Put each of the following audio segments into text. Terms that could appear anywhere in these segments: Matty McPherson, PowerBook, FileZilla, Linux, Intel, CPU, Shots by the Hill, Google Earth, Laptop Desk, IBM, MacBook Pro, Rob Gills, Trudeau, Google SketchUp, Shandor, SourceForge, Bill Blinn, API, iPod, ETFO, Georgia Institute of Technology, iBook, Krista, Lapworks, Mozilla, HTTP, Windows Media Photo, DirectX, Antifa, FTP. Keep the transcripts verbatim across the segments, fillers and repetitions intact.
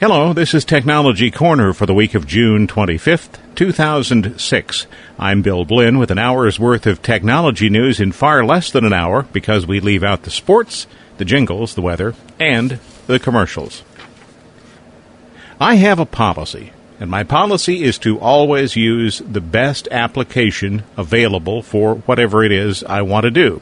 Hello, this is Technology Corner for the week of June twenty-fifth, two thousand six. I'm Bill Blinn with an hour's worth of technology news in far less than an hour because we leave out the sports, the jingles, the weather, and the commercials. I have a policy, and my policy is to always use the best application available for whatever it is I want to do.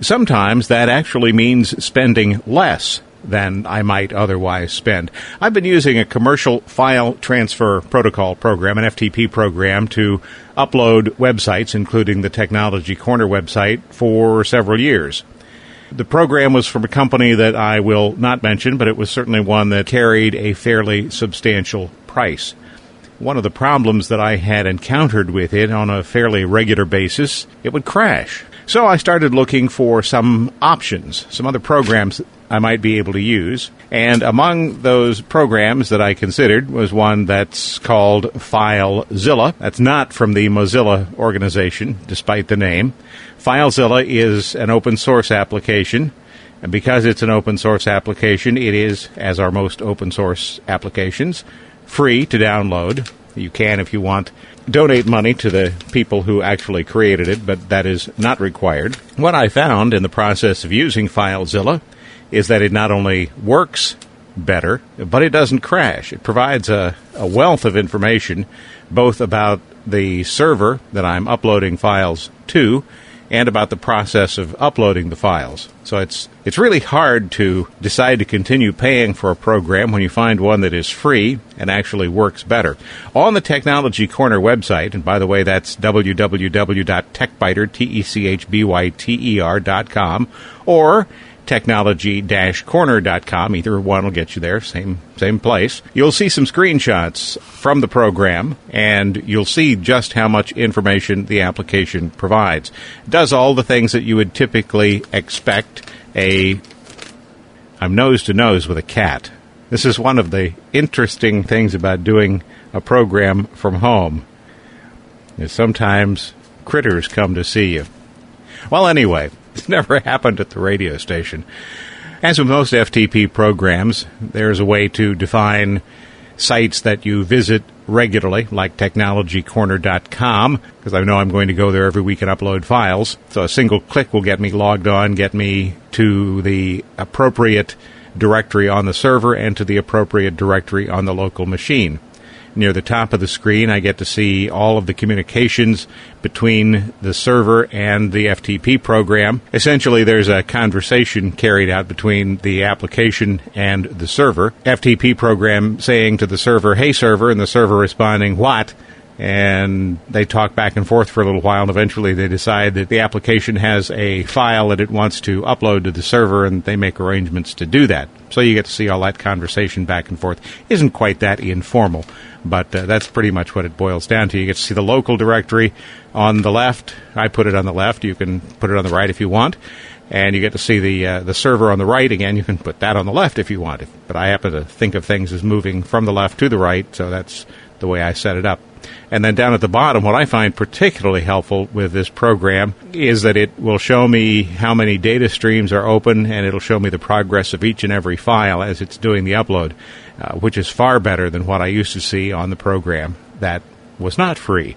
Sometimes that actually means spending less than I might otherwise spend. I've been using a commercial file transfer protocol program, an F T P program, to upload websites, including the Technology Corner website, for several years. The program was from a company that I will not mention, but it was certainly one that carried a fairly substantial price. One of the problems that I had encountered with it on a fairly regular basis, it would crash. So I started looking for some options, some other programs I might be able to use. And among those programs that I considered was one that's called FileZilla. That's not from the Mozilla organization, despite the name. FileZilla is an open source application. And because it's an open source application, it is, as are most open source applications, free to download. You can, if you want, donate money to the people who actually created it, but that is not required. What I found in the process of using FileZilla is that it not only works better, but it doesn't crash. It provides a, a wealth of information, both about the server that I'm uploading files to and about the process of uploading the files. So it's it's really hard to decide to continue paying for a program when you find one that is free and actually works better. On the Technology Corner website, and by the way, that's w w w dot techbyter dot com or technology dash corner dot com. Either one will get you there, same same place. You'll see some screenshots from the program, and you'll see just how much information the application provides. It does all the things that you would typically expect a... I'm nose-to-nose with a cat. This is one of the interesting things about doing a program from home, is sometimes critters come to see you. Well, anyway, it's never happened at the radio station. As with most F T P programs, there's a way to define sites that you visit regularly, like technology corner dot com, because I know I'm going to go there every week and upload files. So a single click will get me logged on, get me to the appropriate directory on the server and to the appropriate directory on the local machine. Near the top of the screen, I get to see all of the communications between the server and the F T P program. Essentially, there's a conversation carried out between the application and the server. F T P program saying to the server, "Hey, server," and the server responding, "What?" And they talk back and forth for a little while, and eventually they decide that the application has a file that it wants to upload to the server, and they make arrangements to do that. So you get to see all that conversation back and forth. Isn't quite that informal, but uh, that's pretty much what it boils down to. You get to see the local directory on the left. I put it on the left. You can put it on the right if you want. And you get to see the uh, the server on the right. Again, you can put that on the left if you want. But I happen to think of things as moving from the left to the right, so that's the way I set it up. And then down at the bottom, what I find particularly helpful with this program is that it will show me how many data streams are open, and it'll show me the progress of each and every file as it's doing the upload, uh, which is far better than what I used to see on the program that was not free.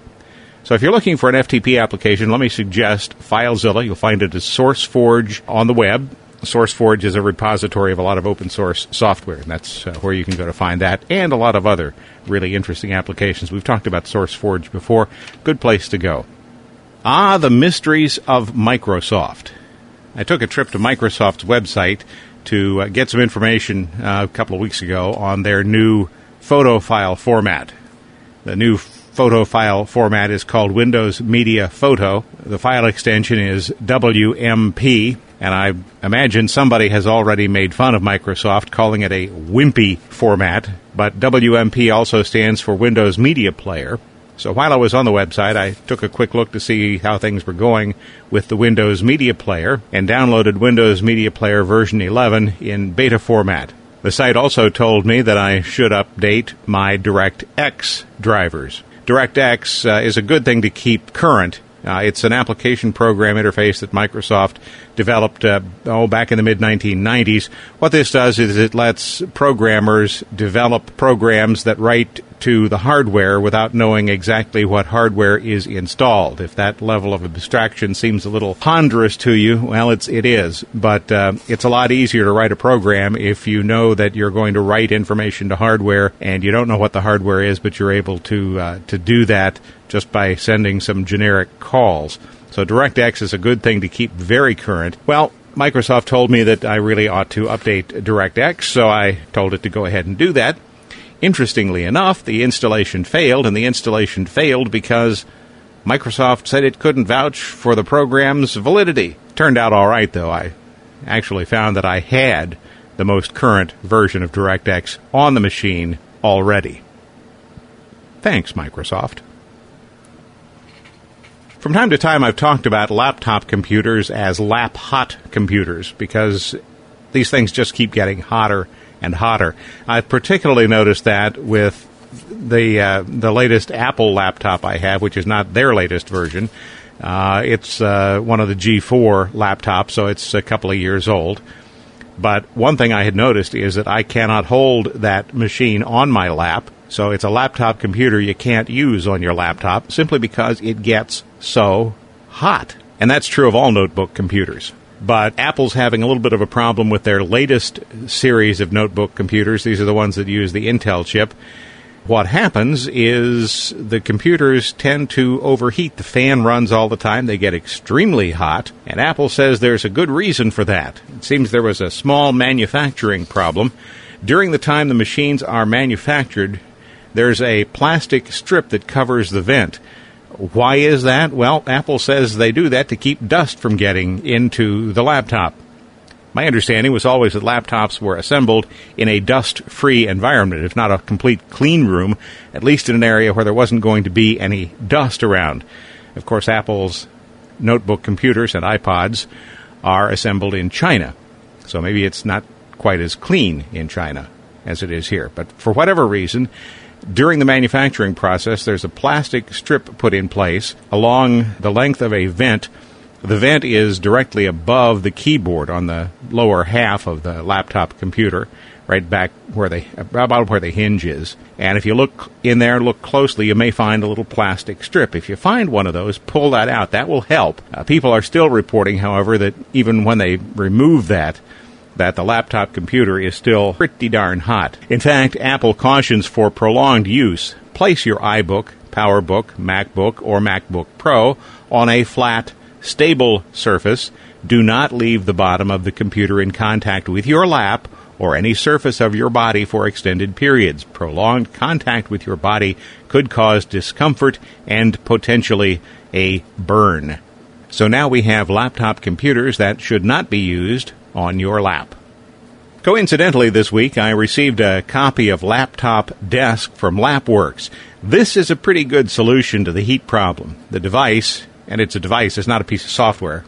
So if you're looking for an F T P application, let me suggest FileZilla. You'll find it as SourceForge on the web. SourceForge is a repository of a lot of open source software, and that's uh, where you can go to find that and a lot of other really interesting applications. We've talked about SourceForge before. Good place to go. Ah, the mysteries of Microsoft. I took a trip to Microsoft's website to uh, get some information uh, a couple of weeks ago on their new photo file format. The new photo file format is called Windows Media Photo. The file extension is W M P. And I imagine somebody has already made fun of Microsoft calling it a wimpy format, but W M P also stands for Windows Media Player. So while I was on the website, I took a quick look to see how things were going with the Windows Media Player and downloaded Windows Media Player version eleven in beta format. The site also told me that I should update my DirectX drivers. DirectX uh, is a good thing to keep current Uh, it's an application program interface that Microsoft developed uh, oh back in the mid nineteen nineties. What this does is it lets programmers develop programs that write to the hardware without knowing exactly what hardware is installed. If that level of abstraction seems a little ponderous to you, well, it's, it is. But uh, it's a lot easier to write a program if you know that you're going to write information to hardware and you don't know what the hardware is, but you're able to uh, to do that just by sending some generic calls. So DirectX is a good thing to keep very current. Well, Microsoft told me that I really ought to update DirectX, so I told it to go ahead and do that. Interestingly enough, the installation failed, and the installation failed because Microsoft said it couldn't vouch for the program's validity. Turned out all right, though. I actually found that I had the most current version of DirectX on the machine already. Thanks, Microsoft. From time to time, I've talked about laptop computers as lap-hot computers because these things just keep getting hotter and hotter. I've particularly noticed that with the uh, the latest Apple laptop I have, which is not their latest version. Uh, it's uh, one of the G four laptops, so it's a couple of years old. But one thing I had noticed is that I cannot hold that machine on my lap, so it's a laptop computer you can't use on your laptop simply because it gets so hot. And that's true of all notebook computers. But Apple's having a little bit of a problem with their latest series of notebook computers. These are the ones that use the Intel chip. What happens is the computers tend to overheat. The fan runs all the time. They get extremely hot. And Apple says there's a good reason for that. It seems there was a small manufacturing problem. During the time the machines are manufactured, there's a plastic strip that covers the vent. Why is that? Well, Apple says they do that to keep dust from getting into the laptop. My understanding was always that laptops were assembled in a dust-free environment, if not a complete clean room, at least in an area where there wasn't going to be any dust around. Of course, Apple's notebook computers and iPods are assembled in China, so maybe it's not quite as clean in China as it is here. But for whatever reason, during the manufacturing process, there's a plastic strip put in place along the length of a vent. The vent is directly above the keyboard on the lower half of the laptop computer, right back where they, about where the hinge is. And if you look in there, look closely, you may find a little plastic strip. If you find one of those, pull that out. That will help. Uh, people are still reporting, however, that even when they remove that, that the laptop computer is still pretty darn hot. In fact, Apple cautions for prolonged use. Place your iBook, PowerBook, MacBook, or MacBook Pro on a flat, stable surface. Do not leave the bottom of the computer in contact with your lap or any surface of your body for extended periods. Prolonged contact with your body could cause discomfort and potentially a burn. So now we have laptop computers that should not be used on your lap. Coincidentally, this week I received a copy of Laptop Desk from Lapworks. This is a pretty good solution to the heat problem. The device, and it's a device, it's not a piece of software.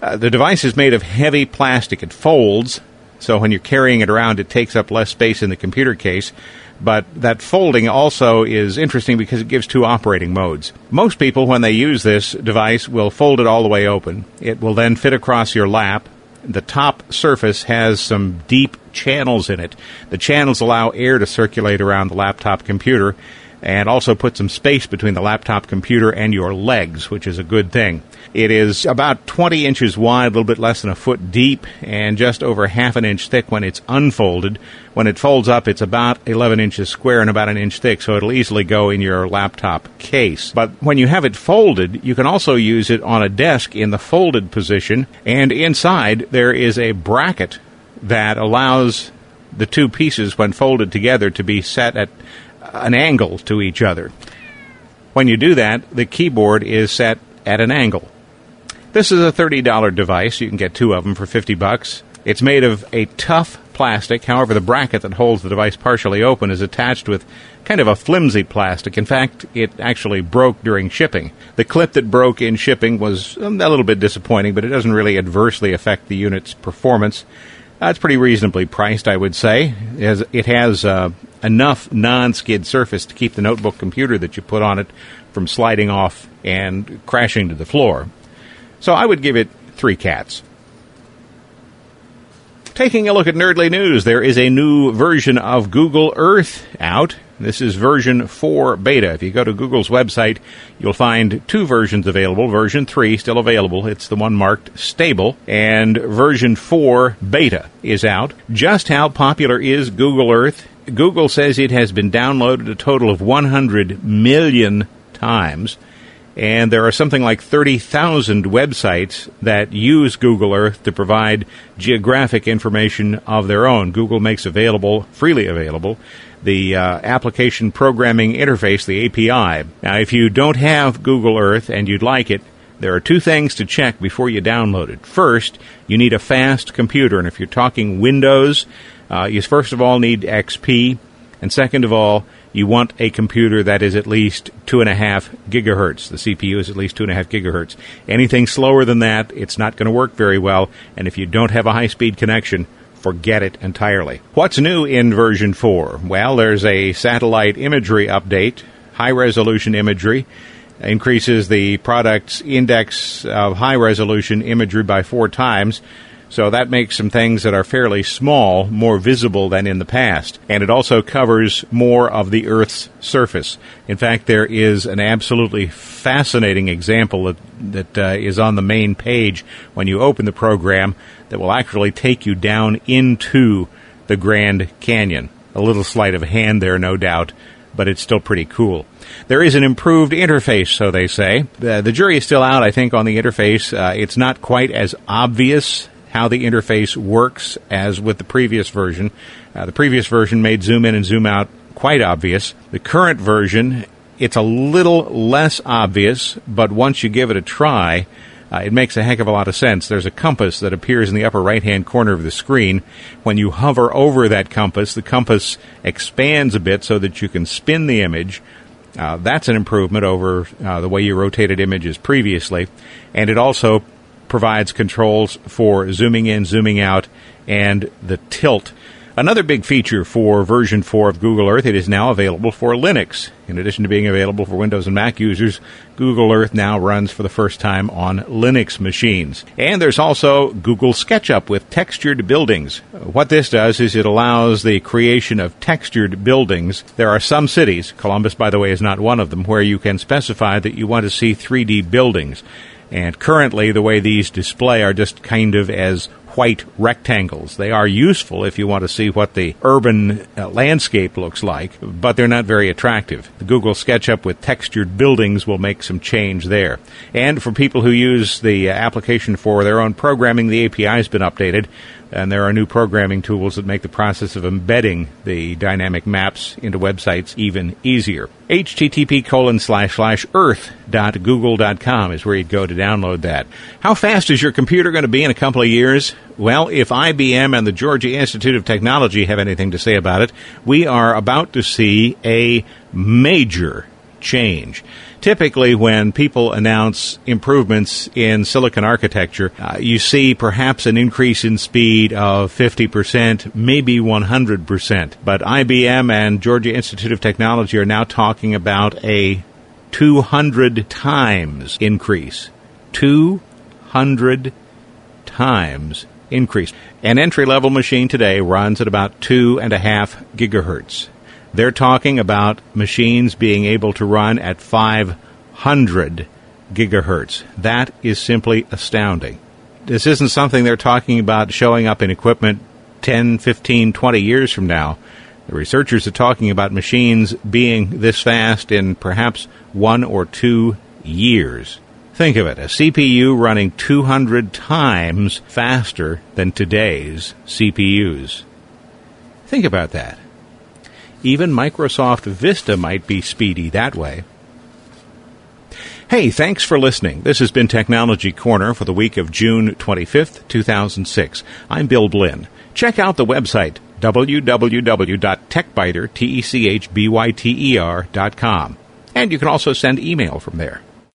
Uh, the device is made of heavy plastic. It folds, so when you're carrying it around, it takes up less space in the computer case. But that folding also is interesting because it gives two operating modes. Most people, when they use this device, will fold it all the way open. It will then fit across your lap. The top surface has some deep channels in it. The channels allow air to circulate around the laptop computer and also put some space between the laptop computer and your legs, which is a good thing. It is about twenty inches wide, a little bit less than a foot deep, and just over half an inch thick when it's unfolded. When it folds up, it's about eleven inches square and about an inch thick, so it'll easily go in your laptop case. But when you have it folded, you can also use it on a desk in the folded position, and inside there is a bracket that allows the two pieces, when folded together, to be set at an angle to each other. When you do that, the keyboard is set at an angle. This is a thirty dollar device. You can get two of them for fifty bucks. It's made of a tough plastic. However, the bracket that holds the device partially open is attached with kind of a flimsy plastic. In fact, it actually broke during shipping. The clip that broke in shipping was a little bit disappointing, but it doesn't really adversely affect the unit's performance. Uh, it's pretty reasonably priced, I would say. It has, it has uh, enough non-skid surface to keep the notebook computer that you put on it from sliding off and crashing to the floor. So I would give it three cats. Taking a look at Nerdly News, there is a new version of Google Earth out. This is version four beta. If you go to Google's website, you'll find two versions available. Version three still available. It's the one marked stable. And version four beta is out. Just how popular is Google Earth? Google says it has been downloaded a total of one hundred million times. And there are something like thirty thousand websites that use Google Earth to provide geographic information of their own. Google makes available, freely available, the uh, application programming interface, the A P I. Now, if you don't have Google Earth and you'd like it, there are two things to check before you download it. First, you need a fast computer. And if you're talking Windows, uh, you first of all need X P. And second of all, you want a computer that is at least two point five gigahertz. The C P U is at least two point five gigahertz. Anything slower than that, it's not going to work very well. And if you don't have a high-speed connection, forget it entirely. What's new in version four? Well, there's a satellite imagery update, high-resolution imagery. Increases the product's index of high-resolution imagery by four times. So that makes some things that are fairly small more visible than in the past. And it also covers more of the Earth's surface. In fact, there is an absolutely fascinating example that, that uh, is on the main page when you open the program that will actually take you down into the Grand Canyon. A little sleight of hand there, no doubt, but it's still pretty cool. There is an improved interface, so they say. The, the jury is still out, I think, on the interface. Uh, it's not quite as obvious how the interface works as with the previous version. Uh, the previous version made zoom in and zoom out quite obvious. The current version, it's a little less obvious, but once you give it a try, uh, it makes a heck of a lot of sense. There's a compass that appears in the upper right-hand corner of the screen. When you hover over that compass, the compass expands a bit so that you can spin the image. Uh, that's an improvement over uh, the way you rotated images previously. And it also provides controls for zooming in, zooming out, and the tilt. Another big feature for version four of Google Earth, it is now available for Linux. In addition to being available for Windows and Mac users, Google Earth now runs for the first time on Linux machines. And there's also Google SketchUp with textured buildings. What this does is it allows the creation of textured buildings. There are some cities, Columbus, by the way, is not one of them, where you can specify that you want to see three D buildings. And currently, the way these display are just kind of as white rectangles. They are useful if you want to see what the urban uh, landscape looks like, but they're not very attractive. The Google SketchUp with textured buildings will make some change there. And for people who use the uh, application for their own programming, the A P I has been updated, and there are new programming tools that make the process of embedding the dynamic maps into websites even easier. H T T P colon slash slash earth dot google dot com is where you'd go to download that. How fast is your computer going to be in a couple of years? Well, if I B M and the Georgia Institute of Technology have anything to say about it, we are about to see a major change. Typically, when people announce improvements in silicon architecture, uh, you see perhaps an increase in speed of fifty percent, maybe one hundred percent. But I B M and Georgia Institute of Technology are now talking about a two hundred times increase. two hundred times increase. An entry-level machine today runs at about two point five gigahertz. They're talking about machines being able to run at five hundred gigahertz. That is simply astounding. This isn't something they're talking about showing up in equipment ten, fifteen, twenty years from now. The researchers are talking about machines being this fast in perhaps one or two years. Think of it, a C P U running two hundred times faster than today's C P Us. Think about that. Even Microsoft Vista might be speedy that way. Hey, thanks for listening. This has been Technology Corner for the week of June twenty-fifth, two thousand six. I'm Bill Blinn. Check out the website, w w w dot tech biter dot com, and you can also send email from there.